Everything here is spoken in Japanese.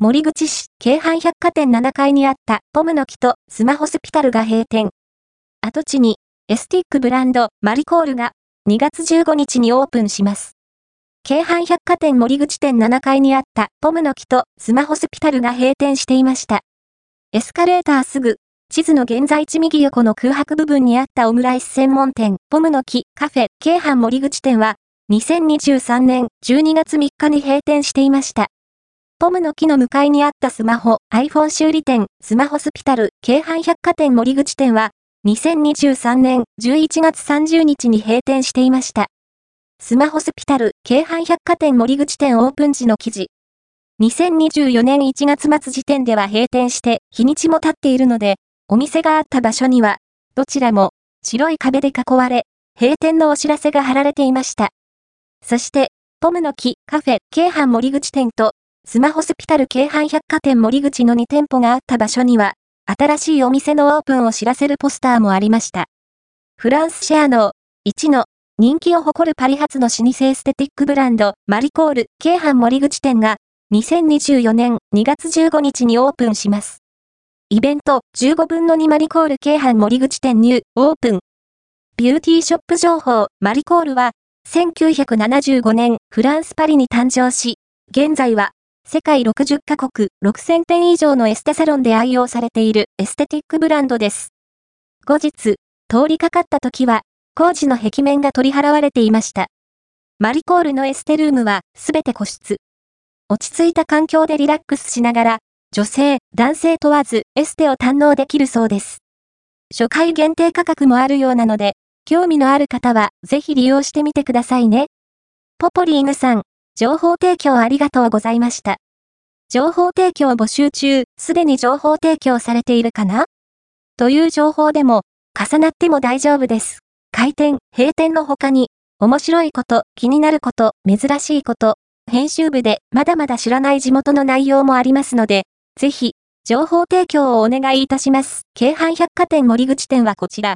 守口市、京阪百貨店7階にあったポムの木とスマホスピタルが閉店。跡地にエスティックブランドマリコールが2月15日にオープンします。京阪百貨店守口店7階にあったポムの木とスマホスピタルが閉店していました。エスカレーターすぐ、地図の現在地右横の空白部分にあったオムライス専門店ポムの木カフェ京阪守口店は2023年12月3日に閉店していました。ポムの木の向かいにあったスマホ、iPhone 修理店、スマホスピタル、京阪百貨店守口店は、2023年11月30日に閉店していました。スマホスピタル、京阪百貨店守口店オープン時の記事。2024年1月末時点では閉店して、日にちも経っているので、お店があった場所には、どちらも、白い壁で囲われ、閉店のお知らせが貼られていました。そして、ポムの木、カフェ、京阪守口店と、スマホスピタル京阪百貨店守口の2店舗があった場所には、新しいお店のオープンを知らせるポスターもありました。フランスシェアの1の人気を誇るパリ発の老舗エステティックブランドマリコール京阪守口店が2024年2月15日にオープンします。イベント15/2マリコール京阪守口店ニューオープン。ビューティーショップ情報マリコールは1975年フランスパリに誕生し、現在は世界60カ国6000店以上のエステサロンで愛用されているエステティックブランドです。後日、通りかかった時は、工事の壁面が取り払われていました。マリコールのエステルームはすべて個室。落ち着いた環境でリラックスしながら、女性、男性問わずエステを堪能できるそうです。初回限定価格もあるようなので、興味のある方はぜひ利用してみてくださいね。ポポリーヌさん。情報提供ありがとうございました。情報提供募集中、すでに情報提供されているかな？という情報でも、重なっても大丈夫です。開店、閉店の他に、面白いこと、気になること、珍しいこと、編集部でまだまだ知らない地元の内容もありますので、ぜひ、情報提供をお願いいたします。京阪百貨店守口店はこちら。